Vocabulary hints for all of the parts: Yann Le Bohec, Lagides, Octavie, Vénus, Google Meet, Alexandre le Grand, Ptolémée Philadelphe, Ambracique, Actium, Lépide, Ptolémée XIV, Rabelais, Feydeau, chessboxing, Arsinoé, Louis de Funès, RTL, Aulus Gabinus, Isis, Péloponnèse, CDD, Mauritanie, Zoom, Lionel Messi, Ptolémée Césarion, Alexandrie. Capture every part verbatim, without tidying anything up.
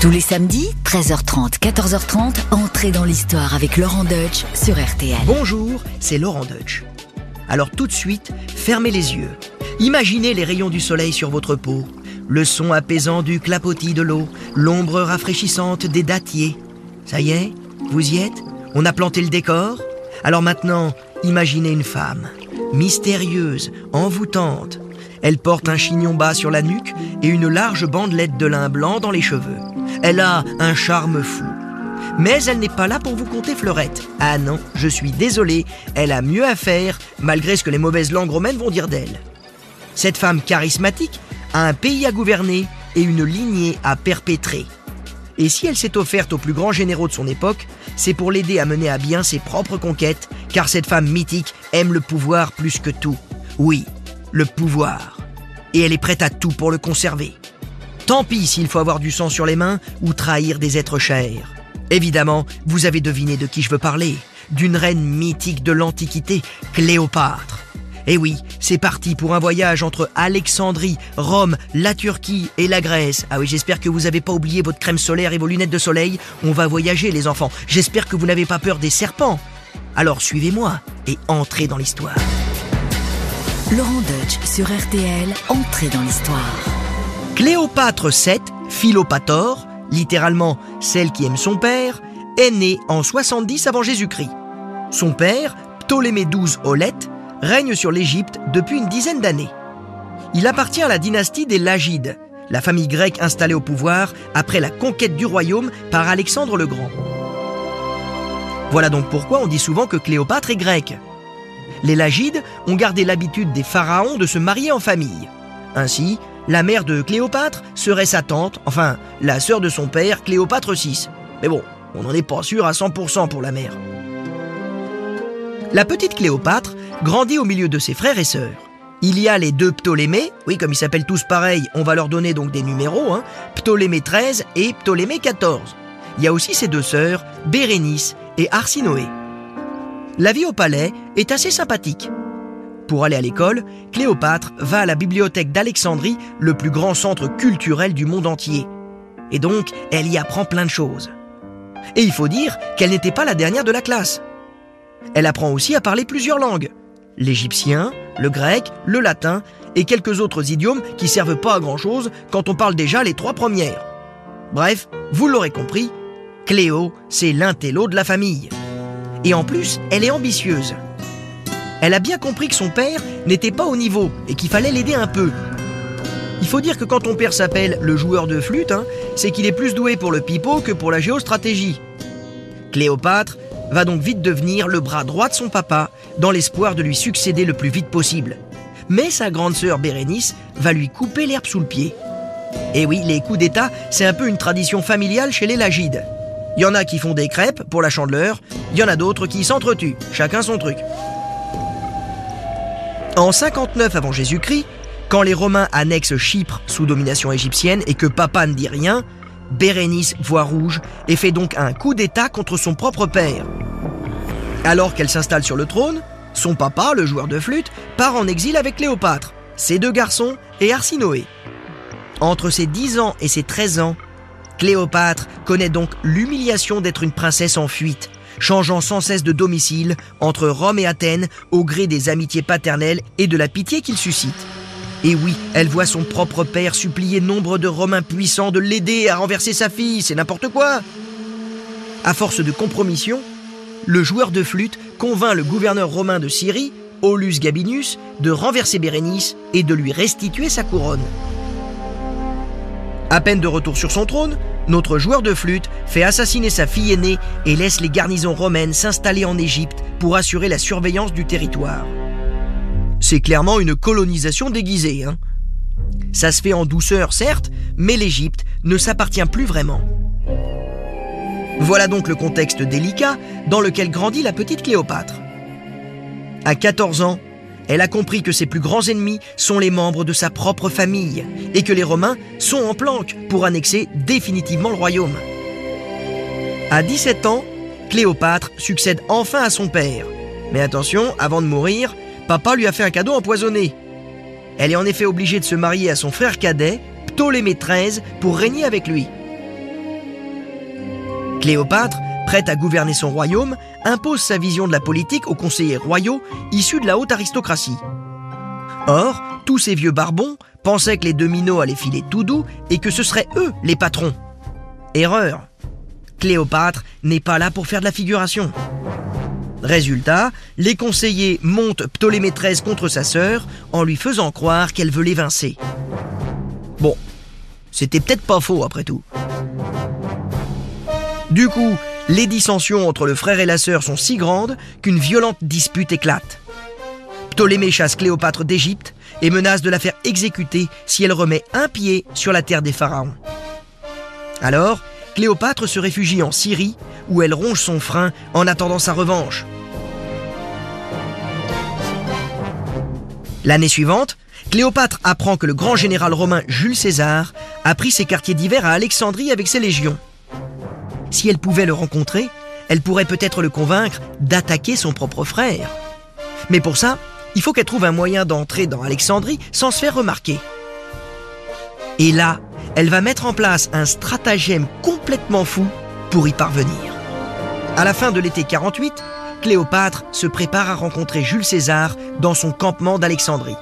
Tous les samedis, treize heures trente, quatorze heures trente, entrez dans l'histoire avec Laurent Deutsch sur R T L. Bonjour, c'est Laurent Deutsch. Alors tout de suite, fermez les yeux. Imaginez les rayons du soleil sur votre peau, le son apaisant du clapotis de l'eau, l'ombre rafraîchissante des dattiers. Ça y est, vous y êtes? On a planté le décor? Alors maintenant, imaginez une femme, mystérieuse, envoûtante. Elle porte un chignon bas sur la nuque et une large bandelette de lin blanc dans les cheveux. Elle a un charme fou. Mais elle n'est pas là pour vous conter fleurette. Ah non, je suis désolé, elle a mieux à faire, malgré ce que les mauvaises langues romaines vont dire d'elle. Cette femme charismatique a un pays à gouverner et une lignée à perpétrer. Et si elle s'est offerte aux plus grands généraux de son époque, c'est pour l'aider à mener à bien ses propres conquêtes, car cette femme mythique aime le pouvoir plus que tout. Oui, le pouvoir. Et elle est prête à tout pour le conserver. Tant pis s'il faut avoir du sang sur les mains ou trahir des êtres chers. Évidemment, vous avez deviné de qui je veux parler. D'une reine mythique de l'Antiquité, Cléopâtre. Et oui, c'est parti pour un voyage entre Alexandrie, Rome, la Turquie et la Grèce. Ah oui, j'espère que vous n'avez pas oublié votre crème solaire et vos lunettes de soleil. On va voyager, les enfants. J'espère que vous n'avez pas peur des serpents. Alors suivez-moi et entrez dans l'histoire. Laurent Deutsch sur R T L, entrez dans l'histoire. Cléopâtre sept, Philopator, littéralement celle qui aime son père, est née en soixante-dix avant Jésus-Christ. Son père, Ptolémée douze Olette, règne sur l'Égypte depuis une dizaine d'années. Il appartient à la dynastie des Lagides, la famille grecque installée au pouvoir après la conquête du royaume par Alexandre le Grand. Voilà donc pourquoi on dit souvent que Cléopâtre est grecque. Les Lagides ont gardé l'habitude des pharaons de se marier en famille. Ainsi, la mère de Cléopâtre serait sa tante, enfin, la sœur de son père, Cléopâtre six. Mais bon, on n'en est pas sûr à cent pour cent pour la mère. La petite Cléopâtre grandit au milieu de ses frères et sœurs. Il y a les deux Ptolémées, oui, comme ils s'appellent tous pareils, on va leur donner donc des numéros, hein, Ptolémée treize et Ptolémée quatorze. Il y a aussi ses deux sœurs, Bérénice et Arsinoé. La vie au palais est assez sympathique. Pour aller à l'école, Cléopâtre va à la bibliothèque d'Alexandrie, le plus grand centre culturel du monde entier. Et donc, elle y apprend plein de choses. Et il faut dire qu'elle n'était pas la dernière de la classe. Elle apprend aussi à parler plusieurs langues. L'égyptien, le grec, le latin et quelques autres idiomes qui servent pas à grand-chose quand on parle déjà les trois premières. Bref, vous l'aurez compris, Cléo, c'est l'intello de la famille. Et en plus, elle est ambitieuse. Elle a bien compris que son père n'était pas au niveau et qu'il fallait l'aider un peu. Il faut dire que quand ton père s'appelle le joueur de flûte, hein, c'est qu'il est plus doué pour le pipeau que pour la géostratégie. Cléopâtre va donc vite devenir le bras droit de son papa, dans l'espoir de lui succéder le plus vite possible. Mais sa grande sœur Bérénice va lui couper l'herbe sous le pied. Et oui, les coups d'État, c'est un peu une tradition familiale chez les Lagides. Il y en a qui font des crêpes pour la chandeleur, il y en a d'autres qui s'entretuent, chacun son truc. En cinquante-neuf avant Jésus-Christ, quand les Romains annexent Chypre sous domination égyptienne et que papa ne dit rien, Bérénice voit rouge et fait donc un coup d'État contre son propre père. Alors qu'elle s'installe sur le trône, son papa, le joueur de flûte, part en exil avec Cléopâtre, ses deux garçons et Arsinoé. Entre ses dix ans et ses treize ans, Cléopâtre connaît donc l'humiliation d'être une princesse en fuite, changeant sans cesse de domicile entre Rome et Athènes au gré des amitiés paternelles et de la pitié qu'il suscite. Et oui, elle voit son propre père supplier nombre de Romains puissants de l'aider à renverser sa fille, c'est n'importe quoi. À force de compromission, le joueur de flûte convainc le gouverneur romain de Syrie, Aulus Gabinus, de renverser Bérénice et de lui restituer sa couronne. À peine de retour sur son trône, notre joueur de flûte fait assassiner sa fille aînée et laisse les garnisons romaines s'installer en Égypte pour assurer la surveillance du territoire. C'est clairement une colonisation déguisée, hein. Ça se fait en douceur, certes, mais l'Égypte ne s'appartient plus vraiment. Voilà donc le contexte délicat dans lequel grandit la petite Cléopâtre. À quatorze ans, elle a compris que ses plus grands ennemis sont les membres de sa propre famille et que les Romains sont en planque pour annexer définitivement le royaume. À dix-sept ans, Cléopâtre succède enfin à son père. Mais attention, avant de mourir, papa lui a fait un cadeau empoisonné. Elle est en effet obligée de se marier à son frère cadet, Ptolémée treize, pour régner avec lui. Cléopâtre, prête à gouverner son royaume, impose sa vision de la politique aux conseillers royaux issus de la haute aristocratie. Or, tous ces vieux barbons pensaient que les deux minots allaient filer tout doux et que ce seraient eux les patrons. Erreur. Cléopâtre n'est pas là pour faire de la figuration. Résultat, les conseillers montent Ptolémée treize contre sa sœur en lui faisant croire qu'elle veut l'évincer. Bon, c'était peut-être pas faux après tout. Du coup, les dissensions entre le frère et la sœur sont si grandes qu'une violente dispute éclate. Ptolémée chasse Cléopâtre d'Égypte et menace de la faire exécuter si elle remet un pied sur la terre des pharaons. Alors, Cléopâtre se réfugie en Syrie, où elle ronge son frein en attendant sa revanche. L'année suivante, Cléopâtre apprend que le grand général romain Jules César a pris ses quartiers d'hiver à Alexandrie avec ses légions. Si elle pouvait le rencontrer, elle pourrait peut-être le convaincre d'attaquer son propre frère. Mais pour ça, il faut qu'elle trouve un moyen d'entrer dans Alexandrie sans se faire remarquer. Et là, elle va mettre en place un stratagème complètement fou pour y parvenir. À la fin de l'été quarante-huit, Cléopâtre se prépare à rencontrer Jules César dans son campement d'Alexandrie.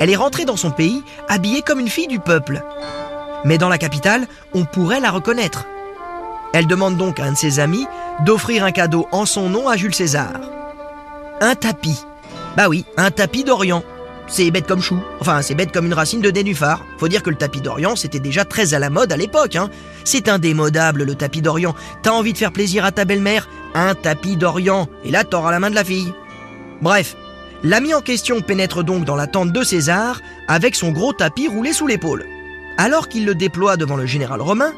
Elle est rentrée dans son pays, habillée comme une fille du peuple. Mais dans la capitale, on pourrait la reconnaître. Elle demande donc à un de ses amis d'offrir un cadeau en son nom à Jules César. Un tapis. Bah oui, un tapis d'Orient. C'est bête comme chou. Enfin, c'est bête comme une racine de nénuphar. Faut dire que le tapis d'Orient, c'était déjà très à la mode à l'époque, hein. C'est indémodable, le tapis d'Orient. T'as envie de faire plaisir à ta belle-mère? Un tapis d'Orient. Et là, t'auras la main de la fille. Bref, l'ami en question pénètre donc dans la tente de César avec son gros tapis roulé sous l'épaule. Alors qu'il le déploie devant le général romain,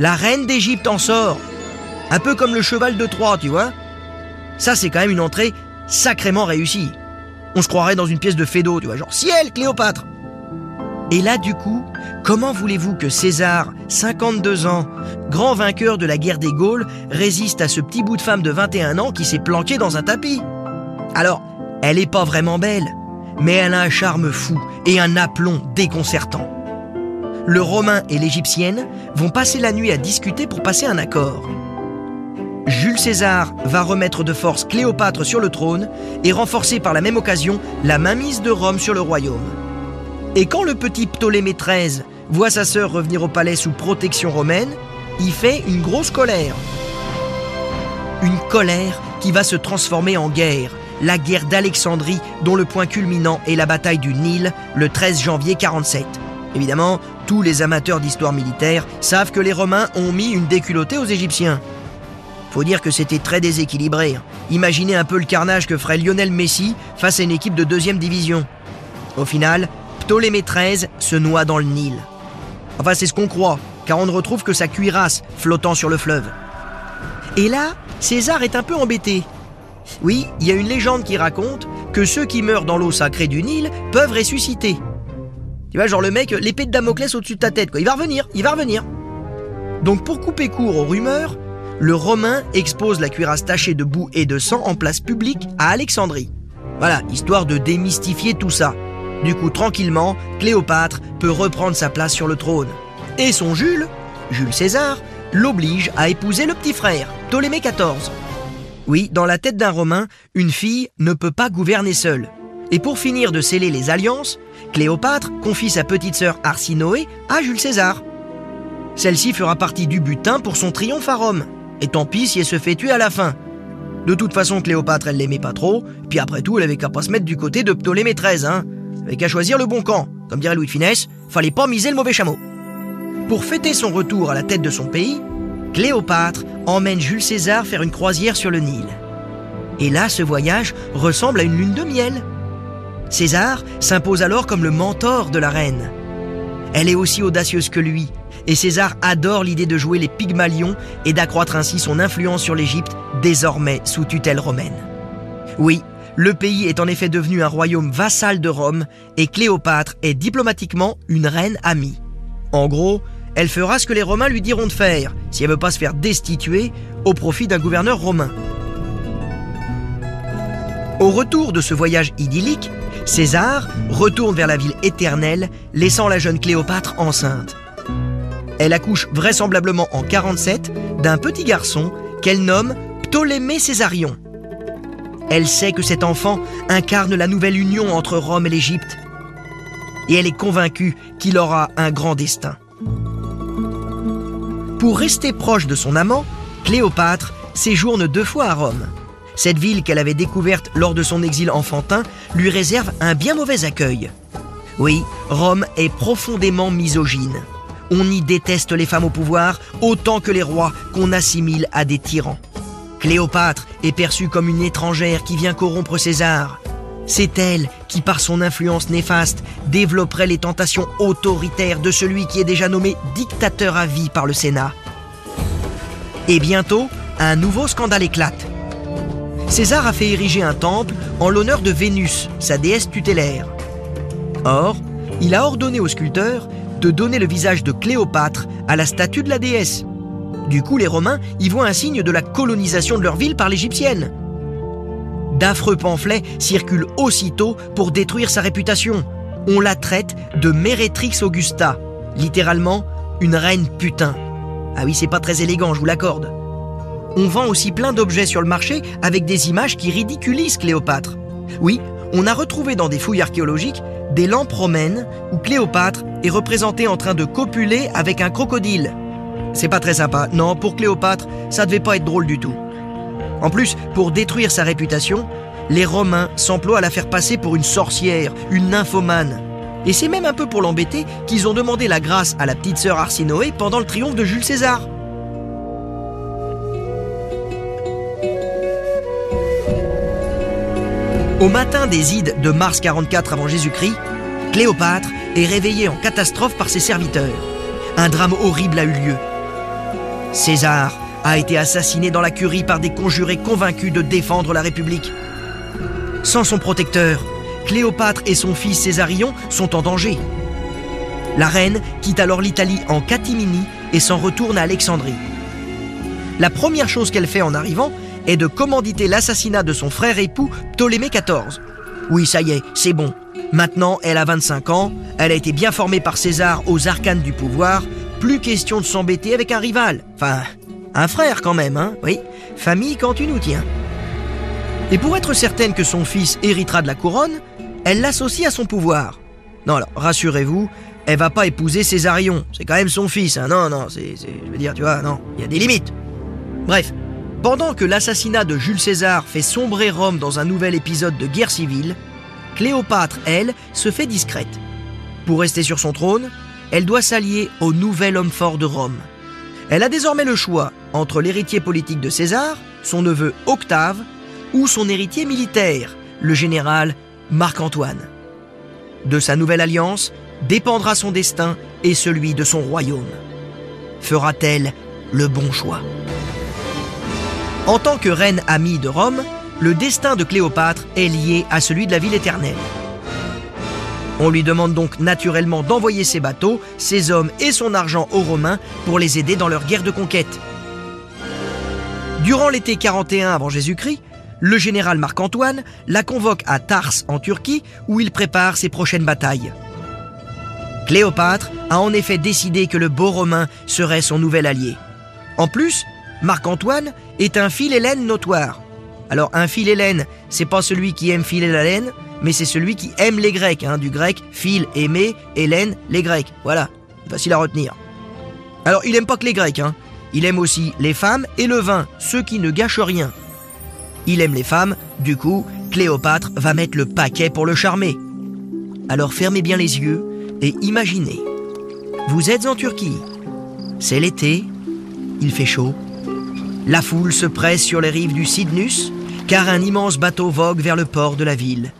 la reine d'Égypte en sort. Un peu comme le cheval de Troie, tu vois. Ça, c'est quand même une entrée sacrément réussie. On se croirait dans une pièce de Feydeau, tu vois, genre « Ciel, Cléopâtre !» Et là, du coup, comment voulez-vous que César, cinquante-deux ans, grand vainqueur de la guerre des Gaules, résiste à ce petit bout de femme de vingt et un ans qui s'est planqué dans un tapis? Alors, elle n'est pas vraiment belle, mais elle a un charme fou et un aplomb déconcertant. Le Romain et l'Égyptienne vont passer la nuit à discuter pour passer un accord. Jules César va remettre de force Cléopâtre sur le trône et renforcer par la même occasion la mainmise de Rome sur le royaume. Et quand le petit Ptolémée treize voit sa sœur revenir au palais sous protection romaine, il fait une grosse colère. Une colère qui va se transformer en guerre, la guerre d'Alexandrie dont le point culminant est la bataille du Nil le treize janvier quarante-sept. Évidemment, tous les amateurs d'histoire militaire savent que les Romains ont mis une déculottée aux Égyptiens. Faut dire que c'était très déséquilibré. Imaginez un peu le carnage que ferait Lionel Messi face à une équipe de deuxième division. Au final, Ptolémée treize se noie dans le Nil. Enfin, c'est ce qu'on croit, car on ne retrouve que sa cuirasse flottant sur le fleuve. Et là, César est un peu embêté. Oui, il y a une légende qui raconte que ceux qui meurent dans l'eau sacrée du Nil peuvent ressusciter. Tu vois, genre le mec, l'épée de Damoclès au-dessus de ta tête, quoi. Il va revenir, il va revenir. Donc pour couper court aux rumeurs, le Romain expose la cuirasse tachée de boue et de sang en place publique à Alexandrie. Voilà, histoire de démystifier tout ça. Du coup, tranquillement, Cléopâtre peut reprendre sa place sur le trône. Et son Jules, Jules César, l'oblige à épouser le petit frère, Ptolémée quatorze. Oui, dans la tête d'un Romain, une fille ne peut pas gouverner seule. Et pour finir de sceller les alliances, Cléopâtre confie sa petite sœur Arsinoé à Jules César. Celle-ci fera partie du butin pour son triomphe à Rome. Et tant pis si elle se fait tuer à la fin. De toute façon, Cléopâtre, elle l'aimait pas trop, puis après tout, elle avait qu'à pas se mettre du côté de Ptolémée treize, hein. Elle avait qu'à choisir le bon camp. Comme dirait Louis de Funès, fallait pas miser le mauvais chameau. Pour fêter son retour à la tête de son pays, Cléopâtre emmène Jules César faire une croisière sur le Nil. Et là, ce voyage ressemble à une lune de miel. César s'impose alors comme le mentor de la reine. Elle est aussi audacieuse que lui. Et César adore l'idée de jouer les Pygmalions et d'accroître ainsi son influence sur l'Égypte, désormais sous tutelle romaine. Oui, le pays est en effet devenu un royaume vassal de Rome et Cléopâtre est diplomatiquement une reine amie. En gros, elle fera ce que les Romains lui diront de faire, si elle ne veut pas se faire destituer au profit d'un gouverneur romain. Au retour de ce voyage idyllique, César retourne vers la ville éternelle, laissant la jeune Cléopâtre enceinte. Elle accouche vraisemblablement en quarante-sept d'un petit garçon qu'elle nomme Ptolémée Césarion. Elle sait que cet enfant incarne la nouvelle union entre Rome et l'Égypte. Et elle est convaincue qu'il aura un grand destin. Pour rester proche de son amant, Cléopâtre séjourne deux fois à Rome. Cette ville qu'elle avait découverte lors de son exil enfantin lui réserve un bien mauvais accueil. Oui, Rome est profondément misogyne. On y déteste les femmes au pouvoir autant que les rois qu'on assimile à des tyrans. Cléopâtre est perçue comme une étrangère qui vient corrompre César. C'est elle qui, par son influence néfaste, développerait les tentations autoritaires de celui qui est déjà nommé dictateur à vie par le Sénat. Et bientôt, un nouveau scandale éclate. César a fait ériger un temple en l'honneur de Vénus, sa déesse tutélaire. Or, il a ordonné au sculpteur de donner le visage de Cléopâtre à la statue de la déesse. Du coup, les Romains y voient un signe de la colonisation de leur ville par l'Égyptienne. D'affreux pamphlets circulent aussitôt pour détruire sa réputation. On la traite de Meretrix Augusta, littéralement une reine putain. Ah oui, c'est pas très élégant, je vous l'accorde. On vend aussi plein d'objets sur le marché avec des images qui ridiculisent Cléopâtre. Oui, on a retrouvé dans des fouilles archéologiques des lampes romaines où Cléopâtre est représentée en train de copuler avec un crocodile. C'est pas très sympa. Non, pour Cléopâtre, ça devait pas être drôle du tout. En plus, pour détruire sa réputation, les Romains s'emploient à la faire passer pour une sorcière, une nymphomane. Et c'est même un peu pour l'embêter qu'ils ont demandé la grâce à la petite sœur Arsinoé pendant le triomphe de Jules César. Au matin des Ides de mars quarante-quatre avant Jésus-Christ, Cléopâtre est réveillée en catastrophe par ses serviteurs. Un drame horrible a eu lieu. César a été assassiné dans la curie par des conjurés convaincus de défendre la République. Sans son protecteur, Cléopâtre et son fils Césarion sont en danger. La reine quitte alors l'Italie en catimini et s'en retourne à Alexandrie. La première chose qu'elle fait en arrivant est de commanditer l'assassinat de son frère époux Ptolémée quatorze. Oui, ça y est, c'est bon. Maintenant, elle a vingt-cinq ans, elle a été bien formée par César aux arcanes du pouvoir, plus question de s'embêter avec un rival. Enfin... un frère quand même, hein, oui. Famille quand tu nous tiens. Et pour être certaine que son fils héritera de la couronne, elle l'associe à son pouvoir. Non, alors, rassurez-vous, elle va pas épouser Césarion. C'est quand même son fils, hein. Non, non, c'est... c'est je veux dire, tu vois, non, il y a des limites. Bref, pendant que l'assassinat de Jules César fait sombrer Rome dans un nouvel épisode de guerre civile, Cléopâtre, elle, se fait discrète. Pour rester sur son trône, elle doit s'allier au nouvel homme fort de Rome. Elle a désormais le choix entre l'héritier politique de César, son neveu Octave, ou son héritier militaire, le général Marc-Antoine. De sa nouvelle alliance dépendra son destin et celui de son royaume. Fera-t-elle le bon choix? En tant que reine amie de Rome, le destin de Cléopâtre est lié à celui de la ville éternelle. On lui demande donc naturellement d'envoyer ses bateaux, ses hommes et son argent aux Romains pour les aider dans leur guerre de conquête. Durant l'été quarante et un avant Jésus-Christ, le général Marc-Antoine la convoque à Tarse en Turquie où il prépare ses prochaines batailles. Cléopâtre a en effet décidé que le beau Romain serait son nouvel allié. En plus, Marc-Antoine est un philhellène notoire. Alors un philhellène, c'est pas celui qui aime filer la laine, mais c'est celui qui aime les Grecs, hein, du grec phil, aimer, hélène, les Grecs. Voilà, facile à retenir. Alors il aime pas que les Grecs, hein. Il aime aussi les femmes et le vin, ceux qui ne gâchent rien. Il aime les femmes, du coup, Cléopâtre va mettre le paquet pour le charmer. Alors fermez bien les yeux et imaginez. Vous êtes en Turquie, c'est l'été, il fait chaud. La foule se presse sur les rives du Cydnus, car un immense bateau vogue vers le port de la ville.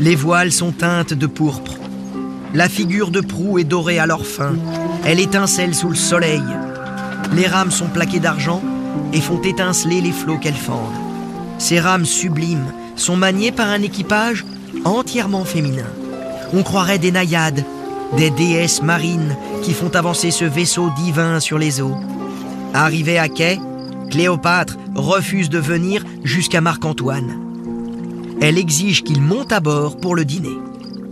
Les voiles sont teintes de pourpre. La figure de proue est dorée à leur fin. Elle étincelle sous le soleil. Les rames sont plaquées d'argent et font étinceler les flots qu'elles fendent. Ces rames sublimes sont maniées par un équipage entièrement féminin. On croirait des naïades, des déesses marines qui font avancer ce vaisseau divin sur les eaux. Arrivée à quai, Cléopâtre refuse de venir jusqu'à Marc-Antoine. Elle exige qu'il monte à bord pour le dîner.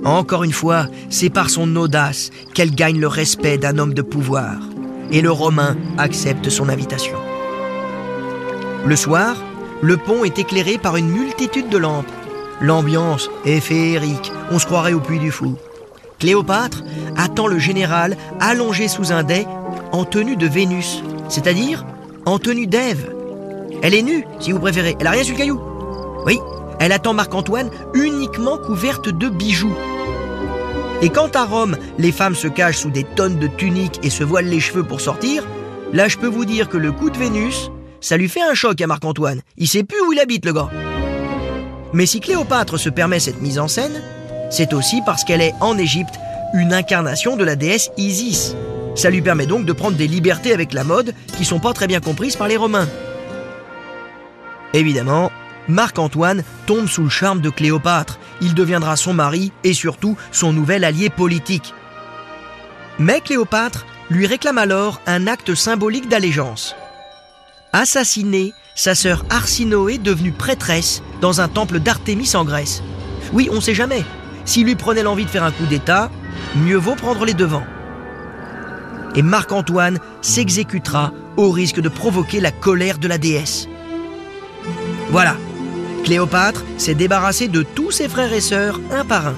Encore une fois, c'est par son audace qu'elle gagne le respect d'un homme de pouvoir, et le Romain accepte son invitation. Le soir, le pont est éclairé par une multitude de lampes. L'ambiance est féerique, on se croirait au Puy du Fou. Cléopâtre attend le général allongé sous un dais en tenue de Vénus, c'est-à-dire en tenue d'Ève. Elle est nue, si vous préférez, elle n'a rien sur le caillou. Oui, elle attend Marc-Antoine uniquement couverte de bijoux. Et quand à Rome, les femmes se cachent sous des tonnes de tuniques et se voilent les cheveux pour sortir, là je peux vous dire que le coup de Vénus, ça lui fait un choc à Marc-Antoine. Il sait plus où il habite, le gars. Mais si Cléopâtre se permet cette mise en scène, c'est aussi parce qu'elle est, en Égypte, une incarnation de la déesse Isis. Ça lui permet donc de prendre des libertés avec la mode qui sont pas très bien comprises par les Romains. Évidemment, Marc-Antoine tombe sous le charme de Cléopâtre. Il deviendra son mari et surtout son nouvel allié politique. Mais Cléopâtre lui réclame alors un acte symbolique d'allégeance. Assassiner sa sœur Arsinoé, devenue prêtresse dans un temple d'Artémis en Grèce. Oui, on sait jamais. S'il lui prenait l'envie de faire un coup d'État, mieux vaut prendre les devants. Et Marc-Antoine s'exécutera au risque de provoquer la colère de la déesse. Voilà, Cléopâtre s'est débarrassée de tous ses frères et sœurs un par un.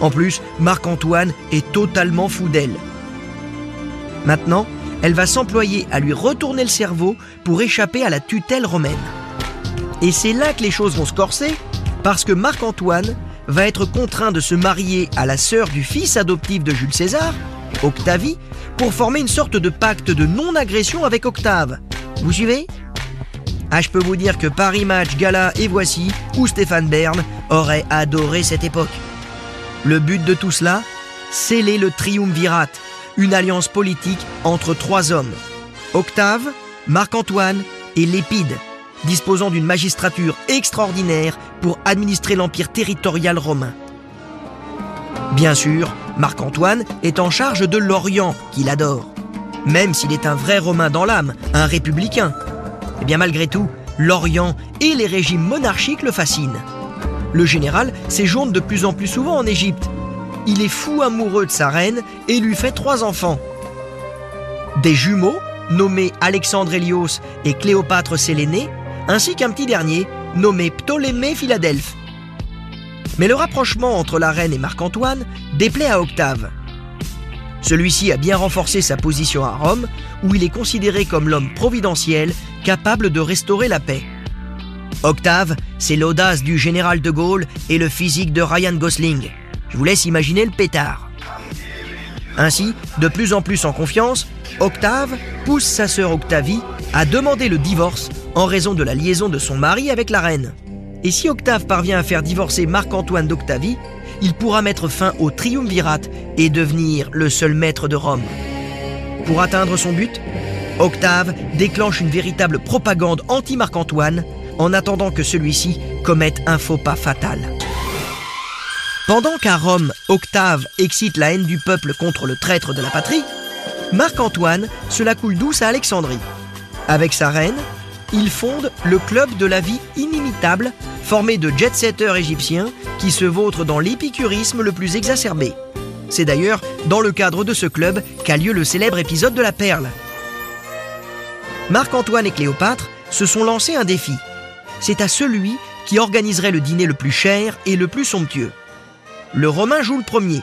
En plus, Marc-Antoine est totalement fou d'elle. Maintenant, elle va s'employer à lui retourner le cerveau pour échapper à la tutelle romaine. Et c'est là que les choses vont se corser, parce que Marc-Antoine va être contraint de se marier à la sœur du fils adoptif de Jules César, Octavie, pour former une sorte de pacte de non-agression avec Octave. Vous suivez ? Ah, je peux vous dire que Paris Match, Gala et Voici, ou Stéphane Bern, auraient adoré cette époque. Le but de tout cela, sceller le Triumvirat, une alliance politique entre trois hommes, Octave, Marc-Antoine et Lépide, disposant d'une magistrature extraordinaire pour administrer l'empire territorial romain. Bien sûr, Marc-Antoine est en charge de l'Orient, qu'il adore. Même s'il est un vrai Romain dans l'âme, un républicain. Eh bien malgré tout, l'Orient et les régimes monarchiques le fascinent. Le général séjourne de plus en plus souvent en Égypte. Il est fou amoureux de sa reine et lui fait trois enfants. Des jumeaux, nommés Alexandre Hélios et Cléopâtre Séléné, ainsi qu'un petit dernier, nommé Ptolémée Philadelphe. Mais le rapprochement entre la reine et Marc-Antoine déplaît à Octave. Celui-ci a bien renforcé sa position à Rome, où il est considéré comme l'homme providentiel capable de restaurer la paix. Octave, c'est l'audace du général de Gaulle et le physique de Ryan Gosling. Je vous laisse imaginer le pétard. Ainsi, de plus en plus en confiance, Octave pousse sa sœur Octavie à demander le divorce en raison de la liaison de son mari avec la reine. Et si Octave parvient à faire divorcer Marc-Antoine d'Octavie, il pourra mettre fin au triumvirat et devenir le seul maître de Rome. Pour atteindre son but, Octave déclenche une véritable propagande anti-Marc-Antoine en attendant que celui-ci commette un faux pas fatal. Pendant qu'à Rome, Octave excite la haine du peuple contre le traître de la patrie, Marc-Antoine se la coule douce à Alexandrie. Avec sa reine, il fonde le club de la vie inimitable, formé de jet-setters égyptiens qui se vautrent dans l'épicurisme le plus exacerbé. C'est d'ailleurs dans le cadre de ce club qu'a lieu le célèbre épisode de la Perle. Marc-Antoine et Cléopâtre se sont lancés un défi. C'est à celui qui organiserait le dîner le plus cher et le plus somptueux. Le Romain joue le premier.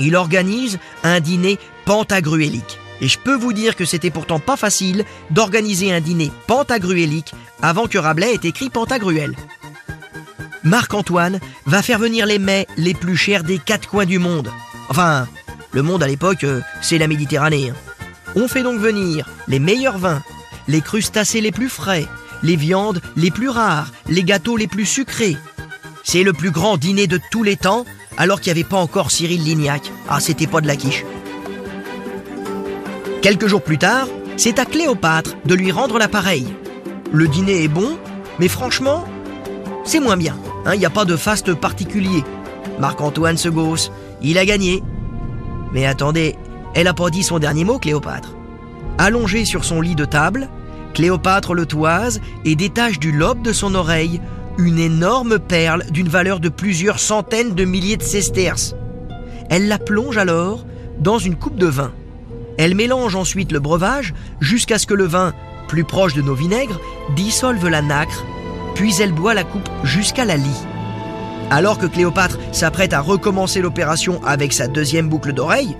Il organise un dîner pentagruélique. Et je peux vous dire que c'était pourtant pas facile d'organiser un dîner pentagruélique avant que Rabelais ait écrit Pantagruel. Marc-Antoine va faire venir les mets les plus chers des quatre coins du monde. Enfin, le monde à l'époque, c'est la Méditerranée. On fait donc venir les meilleurs vins, les crustacés les plus frais, les viandes les plus rares, les gâteaux les plus sucrés. C'est le plus grand dîner de tous les temps, alors qu'il n'y avait pas encore Cyril Lignac. Ah, c'était pas de la quiche. Quelques jours plus tard, c'est à Cléopâtre de lui rendre l'appareil. Le dîner est bon, mais franchement, c'est moins bien. Il n'y a pas de faste particulier. Marc-Antoine se gausse, il a gagné. Mais attendez, elle n'a pas dit son dernier mot, Cléopâtre. Allongée sur son lit de table, Cléopâtre le toise et détache du lobe de son oreille une énorme perle d'une valeur de plusieurs centaines de milliers de sesterces. Elle la plonge alors dans une coupe de vin. Elle mélange ensuite le breuvage jusqu'à ce que le vin, plus proche de nos vinaigres, dissolve la nacre, puis elle boit la coupe jusqu'à la lie. Alors que Cléopâtre s'apprête à recommencer l'opération avec sa deuxième boucle d'oreille,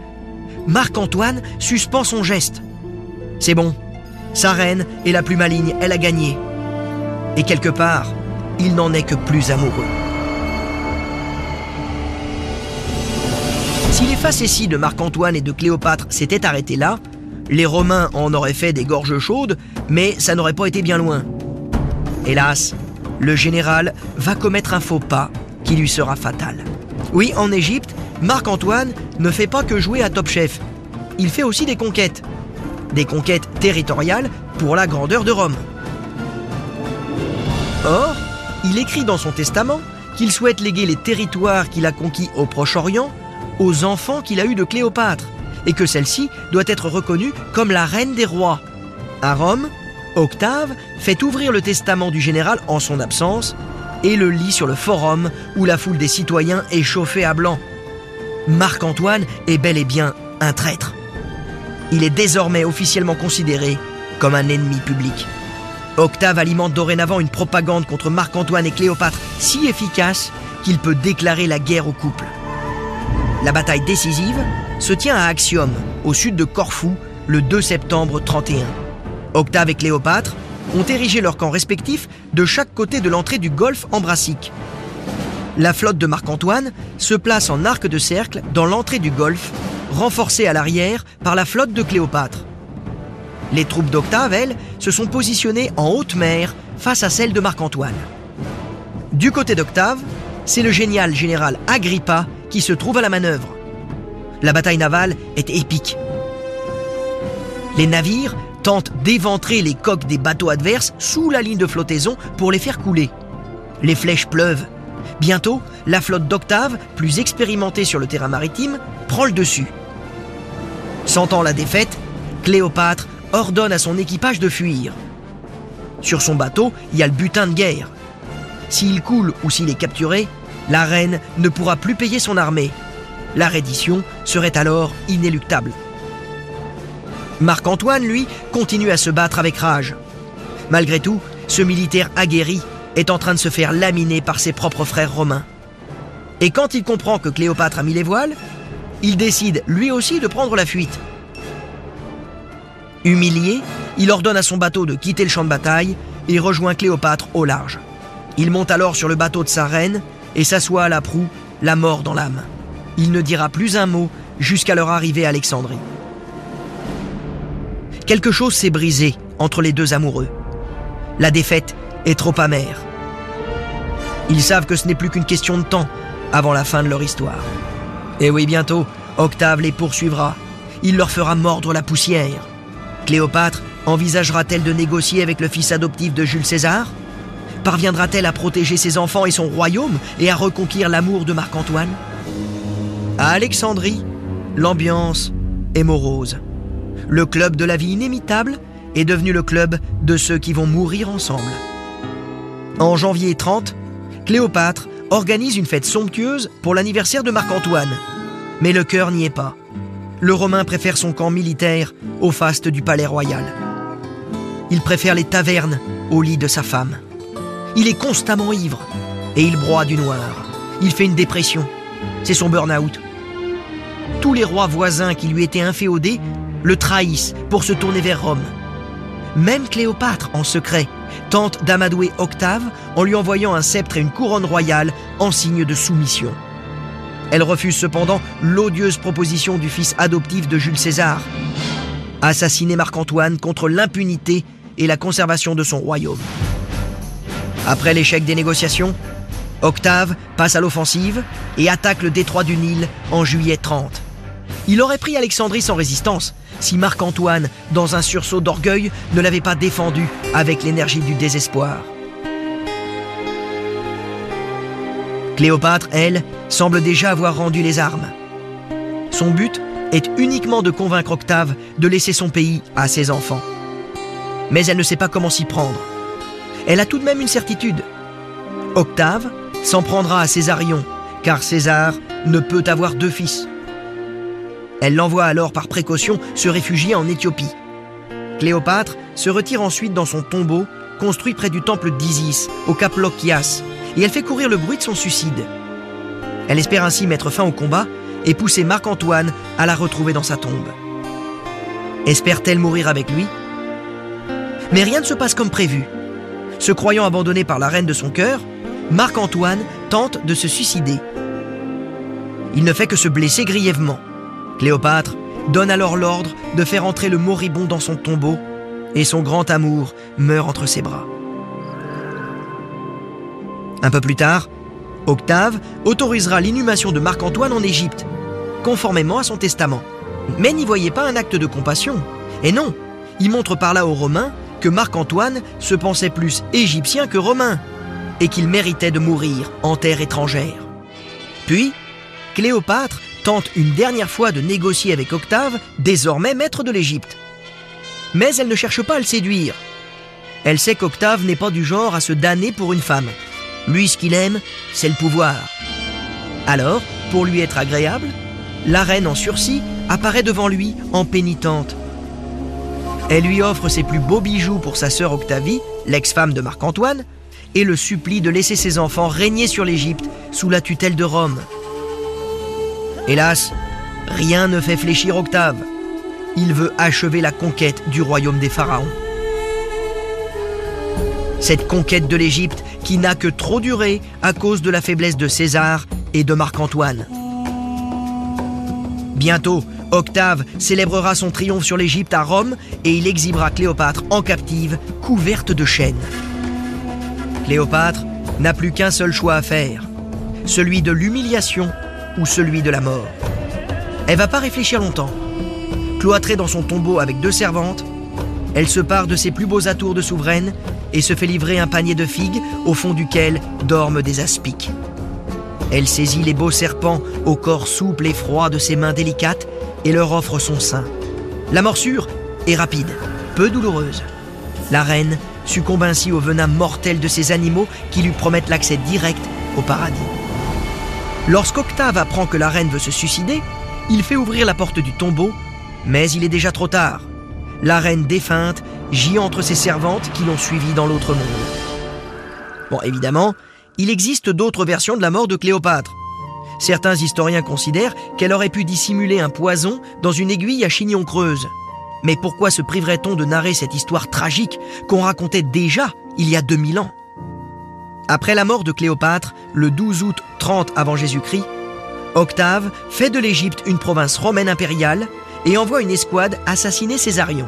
Marc-Antoine suspend son geste. C'est bon, sa reine est la plus maligne, elle a gagné. Et quelque part, il n'en est que plus amoureux. Si les facéties de Marc-Antoine et de Cléopâtre s'étaient arrêtées là, les Romains en auraient fait des gorges chaudes, mais ça n'aurait pas été bien loin. Hélas, le général va commettre un faux pas qui lui sera fatal. Oui, en Égypte, Marc-Antoine ne fait pas que jouer à Top Chef. Il fait aussi des conquêtes. Des conquêtes territoriales pour la grandeur de Rome. Or, il écrit dans son testament qu'il souhaite léguer les territoires qu'il a conquis au Proche-Orient aux enfants qu'il a eus de Cléopâtre et que celle-ci doit être reconnue comme la reine des rois. À Rome, Octave fait ouvrir le testament du général en son absence et le lit sur le forum où la foule des citoyens est chauffée à blanc. Marc-Antoine est bel et bien un traître. Il est désormais officiellement considéré comme un ennemi public. Octave alimente dorénavant une propagande contre Marc-Antoine et Cléopâtre si efficace qu'il peut déclarer la guerre au couple. La bataille décisive se tient à Actium, au sud de Corfou, le deux septembre trente et un. Octave et Cléopâtre ont érigé leurs camps respectifs de chaque côté de l'entrée du golfe ambracique. La flotte de Marc-Antoine se place en arc de cercle dans l'entrée du golfe, renforcée à l'arrière par la flotte de Cléopâtre. Les troupes d'Octave, elles, se sont positionnées en haute mer face à celles de Marc-Antoine. Du côté d'Octave, c'est le génial général Agrippa qui se trouve à la manœuvre. La bataille navale est épique. Les navires tentent d'éventrer les coques des bateaux adverses sous la ligne de flottaison pour les faire couler. Les flèches pleuvent. Bientôt, la flotte d'Octave, plus expérimentée sur le terrain maritime, prend le dessus. Sentant la défaite, Cléopâtre ordonne à son équipage de fuir. Sur son bateau, il y a le butin de guerre. S'il coule ou s'il est capturé, la reine ne pourra plus payer son armée. La reddition serait alors inéluctable. Marc-Antoine, lui, continue à se battre avec rage. Malgré tout, ce militaire aguerri est en train de se faire laminer par ses propres frères romains. Et quand il comprend que Cléopâtre a mis les voiles, il décide lui aussi de prendre la fuite. Humilié, il ordonne à son bateau de quitter le champ de bataille et rejoint Cléopâtre au large. Il monte alors sur le bateau de sa reine et s'assoit à la proue, la mort dans l'âme. Il ne dira plus un mot jusqu'à leur arrivée à Alexandrie. Quelque chose s'est brisé entre les deux amoureux. La défaite est trop amère. Ils savent que ce n'est plus qu'une question de temps avant la fin de leur histoire. Et oui, bientôt, Octave les poursuivra. Il leur fera mordre la poussière. Cléopâtre envisagera-t-elle de négocier avec le fils adoptif de Jules César ? Parviendra-t-elle à protéger ses enfants et son royaume et à reconquérir l'amour de Marc-Antoine ? À Alexandrie, l'ambiance est morose. Le club de la vie inimitable est devenu le club de ceux qui vont mourir ensemble. En janvier trente, Cléopâtre organise une fête somptueuse pour l'anniversaire de Marc-Antoine. Mais le cœur n'y est pas. Le Romain préfère son camp militaire au faste du palais royal. Il préfère les tavernes au lit de sa femme. Il est constamment ivre et il broie du noir. Il fait une dépression. C'est son burn-out. Tous les rois voisins qui lui étaient inféodés le trahissent pour se tourner vers Rome. Même Cléopâtre, en secret, tente d'amadouer Octave en lui envoyant un sceptre et une couronne royale en signe de soumission. Elle refuse cependant l'odieuse proposition du fils adoptif de Jules César, assassiner Marc-Antoine contre l'impunité et la conservation de son royaume. Après l'échec des négociations, Octave passe à l'offensive et attaque le détroit du Nil en juillet trente. Il aurait pris Alexandrie sans résistance si Marc-Antoine, dans un sursaut d'orgueil, ne l'avait pas défendu avec l'énergie du désespoir. Cléopâtre, elle, semble déjà avoir rendu les armes. Son but est uniquement de convaincre Octave de laisser son pays à ses enfants. Mais elle ne sait pas comment s'y prendre. Elle a tout de même une certitude. Octave s'en prendra à Césarion, car César ne peut avoir deux fils. Elle l'envoie alors par précaution se réfugier en Éthiopie. Cléopâtre se retire ensuite dans son tombeau, construit près du temple d'Isis, au cap Lokias, et elle fait courir le bruit de son suicide. Elle espère ainsi mettre fin au combat et pousser Marc-Antoine à la retrouver dans sa tombe. Espère-t-elle mourir avec lui? Mais rien ne se passe comme prévu. Se croyant abandonné par la reine de son cœur, Marc-Antoine tente de se suicider. Il ne fait que se blesser grièvement. Cléopâtre donne alors l'ordre de faire entrer le moribond dans son tombeau et son grand amour meurt entre ses bras. Un peu plus tard, Octave autorisera l'inhumation de Marc-Antoine en Égypte, conformément à son testament. Mais n'y voyez pas un acte de compassion. Et non, il montre par là aux Romains que Marc-Antoine se pensait plus égyptien que romain et qu'il méritait de mourir en terre étrangère. Puis, Cléopâtre tente une dernière fois de négocier avec Octave, désormais maître de l'Égypte. Mais elle ne cherche pas à le séduire. Elle sait qu'Octave n'est pas du genre à se damner pour une femme. Lui, ce qu'il aime, c'est le pouvoir. Alors, pour lui être agréable, la reine en sursis apparaît devant lui en pénitente. Elle lui offre ses plus beaux bijoux pour sa sœur Octavie, l'ex-femme de Marc-Antoine, et le supplie de laisser ses enfants régner sur l'Égypte sous la tutelle de Rome. Hélas, rien ne fait fléchir Octave. Il veut achever la conquête du royaume des pharaons. Cette conquête de l'Égypte qui n'a que trop duré à cause de la faiblesse de César et de Marc-Antoine. Bientôt, Octave célébrera son triomphe sur l'Égypte à Rome et il exhibera Cléopâtre en captive, couverte de chaînes. Cléopâtre n'a plus qu'un seul choix à faire, celui de l'humiliation ou celui de la mort. Elle ne va pas réfléchir longtemps. Cloîtrée dans son tombeau avec deux servantes, elle se pare de ses plus beaux atours de souveraine et se fait livrer un panier de figues au fond duquel dorment des aspics. Elle saisit les beaux serpents au corps souple et froid de ses mains délicates et leur offre son sein. La morsure est rapide, peu douloureuse. La reine succombe ainsi au venin mortel de ces animaux qui lui promettent l'accès direct au paradis. Lorsqu'Octave apprend que la reine veut se suicider, il fait ouvrir la porte du tombeau, mais il est déjà trop tard. La reine défunte gît entre ses servantes qui l'ont suivie dans l'autre monde. Bon, évidemment, il existe d'autres versions de la mort de Cléopâtre. Certains historiens considèrent qu'elle aurait pu dissimuler un poison dans une aiguille à chignon creuse. Mais pourquoi se priverait-on de narrer cette histoire tragique qu'on racontait déjà il y a deux mille ans? Après la mort de Cléopâtre, le douze août trente avant Jésus-Christ, Octave fait de l'Égypte une province romaine impériale et envoie une escouade assassiner Césarion.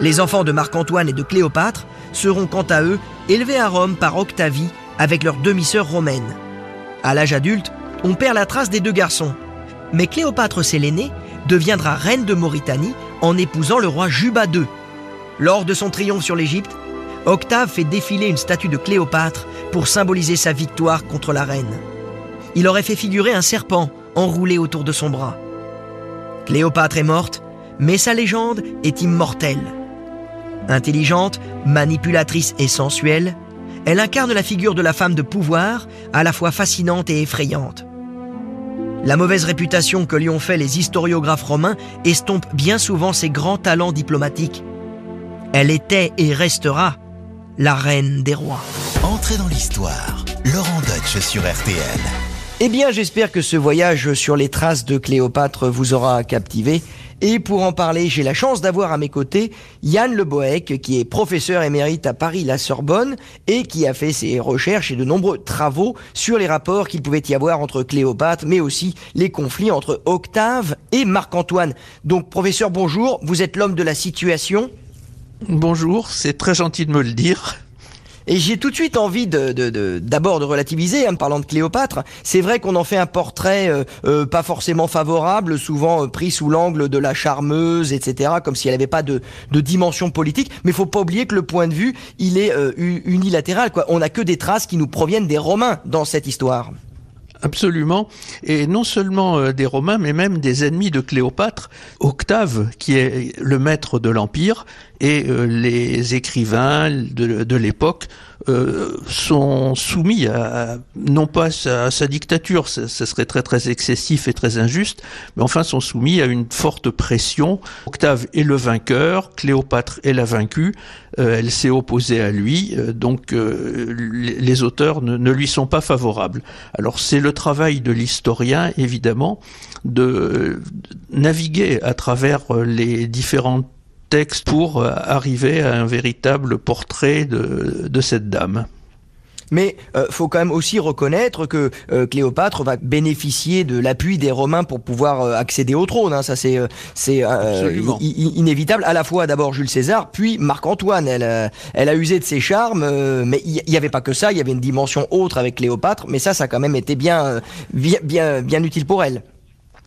Les enfants de Marc-Antoine et de Cléopâtre seront quant à eux élevés à Rome par Octavie avec leur demi-sœur romaine. À l'âge adulte, on perd la trace des deux garçons. Mais Cléopâtre Séléné deviendra reine de Mauritanie en épousant le roi Juba deux. Lors de son triomphe sur l'Égypte, Octave fait défiler une statue de Cléopâtre pour symboliser sa victoire contre la reine. Il aurait fait figurer un serpent enroulé autour de son bras. Cléopâtre est morte, mais sa légende est immortelle. Intelligente, manipulatrice et sensuelle, elle incarne la figure de la femme de pouvoir, à la fois fascinante et effrayante. La mauvaise réputation que lui ont fait les historiographes romains estompe bien souvent ses grands talents diplomatiques. Elle était et restera la reine des rois. Entrez dans l'histoire, Laurent Deutsch sur R T L. Eh bien, j'espère que ce voyage sur les traces de Cléopâtre vous aura captivé. Et pour en parler, j'ai la chance d'avoir à mes côtés Yann Le Bohec, qui est professeur émérite à Paris-La Sorbonne et qui a fait ses recherches et de nombreux travaux sur les rapports qu'il pouvait y avoir entre Cléopâtre, mais aussi les conflits entre Octave et Marc-Antoine. Donc, professeur, bonjour. Vous êtes l'homme de la situation. Bonjour, c'est très gentil de me le dire. Et j'ai tout de suite envie de, de, de, d'abord de relativiser en hein, parlant de Cléopâtre. C'est vrai qu'on en fait un portrait euh, euh, pas forcément favorable, souvent euh, pris sous l'angle de la charmeuse, et cetera, comme si elle n'avait pas de, de dimension politique. Mais il ne faut pas oublier que le point de vue, il est euh, unilatéral, quoi. On n'a que des traces qui nous proviennent des Romains dans cette histoire. Absolument, et non seulement des Romains, mais même des ennemis de Cléopâtre, Octave, qui est le maître de l'Empire, et les écrivains de, de l'époque euh, sont soumis à, à non pas à sa, à sa dictature, ce serait très très excessif et très injuste, mais enfin sont soumis à une forte pression. Octave est le vainqueur, Cléopâtre est la vaincue, euh, elle s'est opposée à lui, euh, donc euh, les auteurs ne, ne lui sont pas favorables. Alors c'est le travail de l'historien, évidemment, de, euh, de naviguer à travers les différentes texte pour arriver à un véritable portrait de, de cette dame. Mais euh, faut quand même aussi reconnaître que euh, Cléopâtre va bénéficier de l'appui des Romains pour pouvoir euh, accéder au trône. Hein. Ça c'est euh, c'est euh, inévitable. À la fois d'abord Jules César, puis Marc-Antoine. Elle euh, elle a usé de ses charmes, euh, mais il y, y avait pas que ça. Il y avait une dimension autre avec Cléopâtre. Mais ça, ça a quand même été bien euh, bien bien, bien utile pour elle.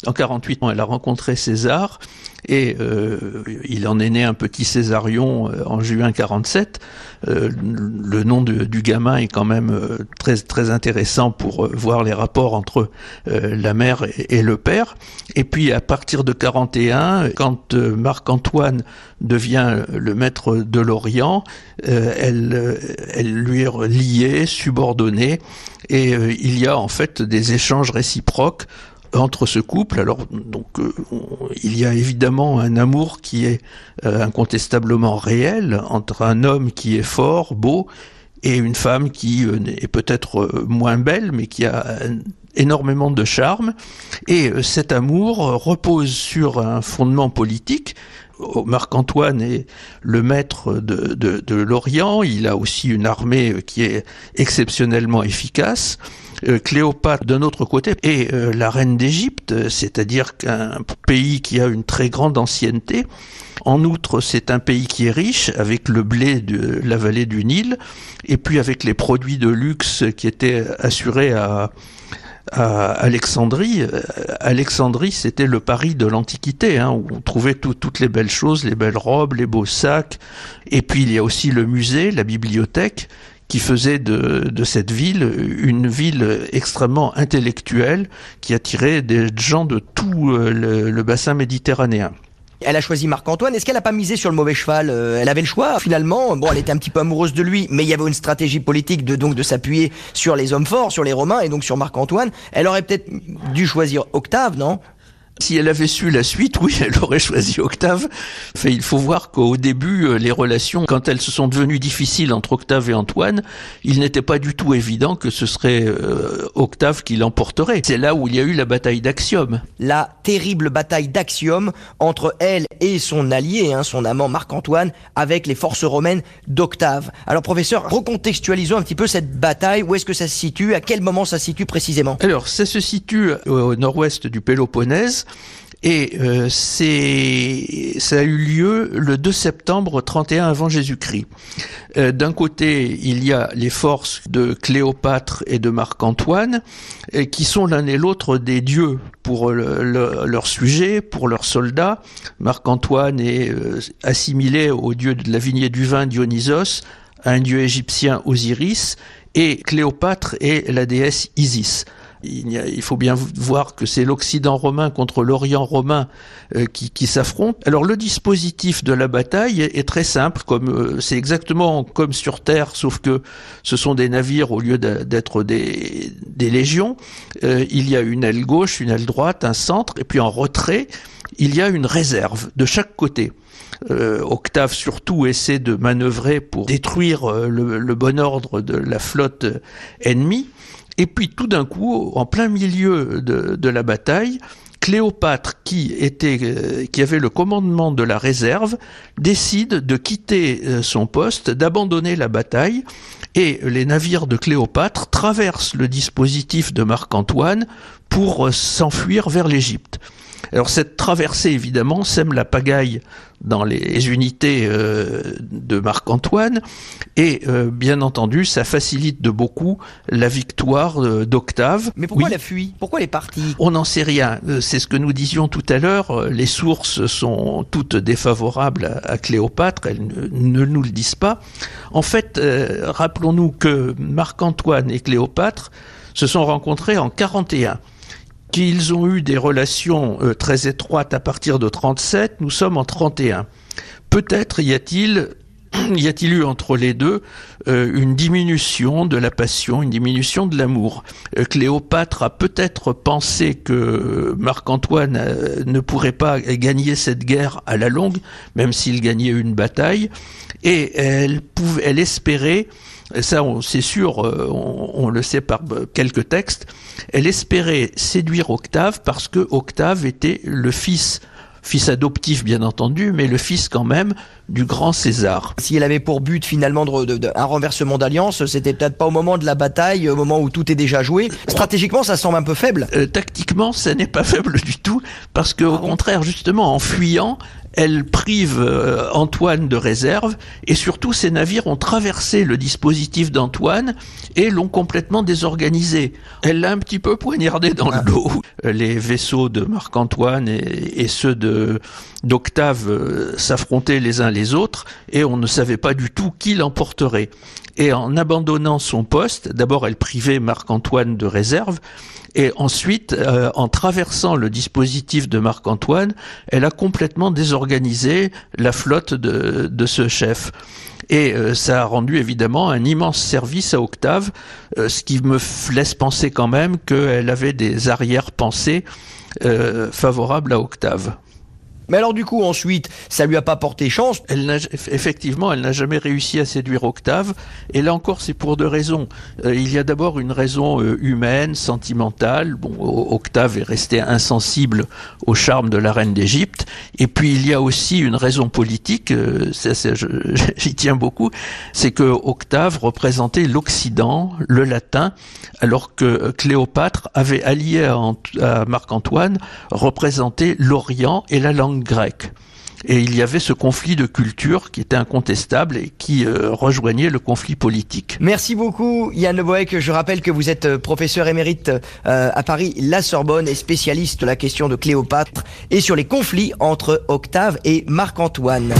En quarante-huit ans, elle a rencontré César et euh, il en est né un petit Césarion euh, en juin quarante-sept. Euh, le nom de, du gamin est quand même euh, très très intéressant pour euh, voir les rapports entre euh, la mère et, et le père. Et puis à partir de quarante et un, quand euh, Marc-Antoine devient le maître de l'Orient, euh, elle euh, elle lui est liée, subordonnée, et euh, il y a en fait des échanges réciproques entre ce couple. Alors donc euh, il y a évidemment un amour qui est euh, incontestablement réel entre un homme qui est fort, beau, et une femme qui euh, est peut-être euh, moins belle mais qui a euh, énormément de charme, et euh, cet amour euh, repose sur un fondement politique. Marc-Antoine est le maître de, de, de l'Orient, il a aussi une armée qui est exceptionnellement efficace. Euh, Cléopâtre, d'un autre côté, est euh, la reine d'Égypte, c'est-à-dire qu'un pays qui a une très grande ancienneté. En outre, c'est un pays qui est riche, avec le blé de la vallée du Nil, et puis avec les produits de luxe qui étaient assurés à... à Alexandrie. Alexandrie, c'était le Paris de l'Antiquité, hein, où on trouvait tout, toutes les belles choses, les belles robes, les beaux sacs. Et puis il y a aussi le musée, la bibliothèque, qui faisait de, de cette ville une ville extrêmement intellectuelle, qui attirait des gens de tout le, le bassin méditerranéen. Elle a choisi Marc-Antoine. Est-ce qu'elle n'a pas misé sur le mauvais cheval? Elle avait le choix, finalement. Bon, elle était un petit peu amoureuse de lui, mais il y avait une stratégie politique de donc de s'appuyer sur les hommes forts, sur les Romains, et donc sur Marc-Antoine. Elle aurait peut-être dû choisir Octave, non? Si elle avait su la suite, oui, elle aurait choisi Octave. Enfin, il faut voir qu'au début, les relations, quand elles se sont devenues difficiles entre Octave et Antoine, il n'était pas du tout évident que ce serait euh, Octave qui l'emporterait. C'est là où il y a eu la bataille d'Actium. La terrible bataille d'Actium entre elle et son allié, hein, son amant Marc-Antoine, avec les forces romaines d'Octave. Alors professeur, recontextualisons un petit peu cette bataille. Où est-ce que ça se situe? À quel moment ça se situe précisément? Alors, ça se situe au nord-ouest du Péloponnèse. Et euh, c'est, ça a eu lieu le deux septembre trente et un avant Jésus-Christ. Euh, d'un côté, il y a les forces de Cléopâtre et de Marc-Antoine, et qui sont l'un et l'autre des dieux pour le, le, leur sujet, pour leurs soldats. Marc-Antoine est euh, assimilé au dieu de la vigne et du vin Dionysos, à un dieu égyptien Osiris, et Cléopâtre est la déesse Isis. Il faut bien voir que c'est l'Occident romain contre l'Orient romain qui, qui s'affrontent. Alors le dispositif de la bataille est très simple, comme c'est exactement comme sur Terre, sauf que ce sont des navires au lieu d'être des, des légions. Il y a une aile gauche, une aile droite, un centre, et puis en retrait, il y a une réserve de chaque côté. Euh, Octave surtout essaie de manœuvrer pour détruire le, le bon ordre de la flotte ennemie. Et puis tout d'un coup, en plein milieu de, de la bataille, Cléopâtre, qui était, qui avait le commandement de la réserve, décide de quitter son poste, d'abandonner la bataille, et les navires de Cléopâtre traversent le dispositif de Marc-Antoine pour s'enfuir vers l'Égypte. Alors cette traversée, évidemment, sème la pagaille dans les unités euh, de Marc-Antoine et, euh, bien entendu, ça facilite de beaucoup la victoire euh, d'Octave. Mais pourquoi oui. Elle a fui? Pourquoi elle est partie? On n'en sait rien. C'est ce que nous disions tout à l'heure. Les sources sont toutes défavorables à, à Cléopâtre. Elles ne, ne nous le disent pas. En fait, euh, rappelons-nous que Marc-Antoine et Cléopâtre se sont rencontrés en quarante et un. Qu'ils ont eu des relations euh, très étroites à partir de trente-sept, nous sommes en trente et un. Peut-être y a-t-il y a-t-il eu entre les deux euh, une diminution de la passion, une diminution de l'amour? euh, Cléopâtre a peut-être pensé que Marc-Antoine euh, ne pourrait pas gagner cette guerre à la longue, même s'il gagnait une bataille, et elle, pouvait, elle espérait, ça c'est sûr, on, on le sait par quelques textes, elle espérait séduire Octave parce que Octave était le fils fils adoptif bien entendu, mais le fils quand même du grand César. Si elle avait pour but finalement de, de, de, un renversement d'alliance, c'était peut-être pas au moment de la bataille, au moment où tout est déjà joué. Stratégiquement, ça semble un peu faible. Euh, tactiquement, ça n'est pas faible du tout, parce que ah, au contraire, justement, en fuyant, elle prive euh, Antoine de réserve, et surtout ces navires ont traversé le dispositif d'Antoine et l'ont complètement désorganisé. Elle l'a un petit peu poignardé dans ah. le dos. Les vaisseaux de Marc-Antoine et, et ceux de d'Octave euh, s'affrontaient les uns les autres, et on ne savait pas du tout qui l'emporterait. Et en abandonnant son poste, d'abord elle privait Marc-Antoine de réserve, et ensuite, euh, en traversant le dispositif de Marc-Antoine, elle a complètement désorganisé la flotte de, de ce chef. Et euh, ça a rendu évidemment un immense service à Octave, euh, ce qui me laisse penser quand même qu'elle avait des arrière-pensées euh, favorables à Octave. Mais alors du coup, ensuite, ça lui a pas porté chance. Elle n'a, effectivement, elle n'a jamais réussi à séduire Octave. Et là encore, c'est pour deux raisons. Euh, il y a d'abord une raison euh, humaine, sentimentale. Bon, Octave est resté insensible au charme de la reine d'Égypte. Et puis, il y a aussi une raison politique. Euh, ça, ça, je, j'y tiens beaucoup. C'est que Octave représentait l'Occident, le latin, alors que Cléopâtre avait allié à, Ant- à Marc-Antoine, représentait l'Orient et la langue grec. Et il y avait ce conflit de culture qui était incontestable et qui euh, rejoignait le conflit politique. Merci beaucoup Yann Le Bohec. Je rappelle que vous êtes professeur émérite euh, à Paris-La Sorbonne et spécialiste de la question de Cléopâtre et sur les conflits entre Octave et Marc-Antoine.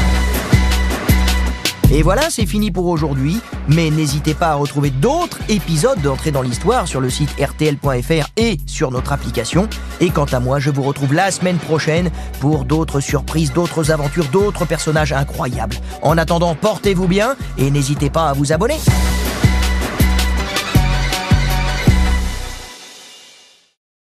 Et voilà, c'est fini pour aujourd'hui. Mais n'hésitez pas à retrouver d'autres épisodes d'Entrée dans l'Histoire sur le site r t l point f r et sur notre application. Et quant à moi, je vous retrouve la semaine prochaine pour d'autres surprises, d'autres aventures, d'autres personnages incroyables. En attendant, portez-vous bien et n'hésitez pas à vous abonner.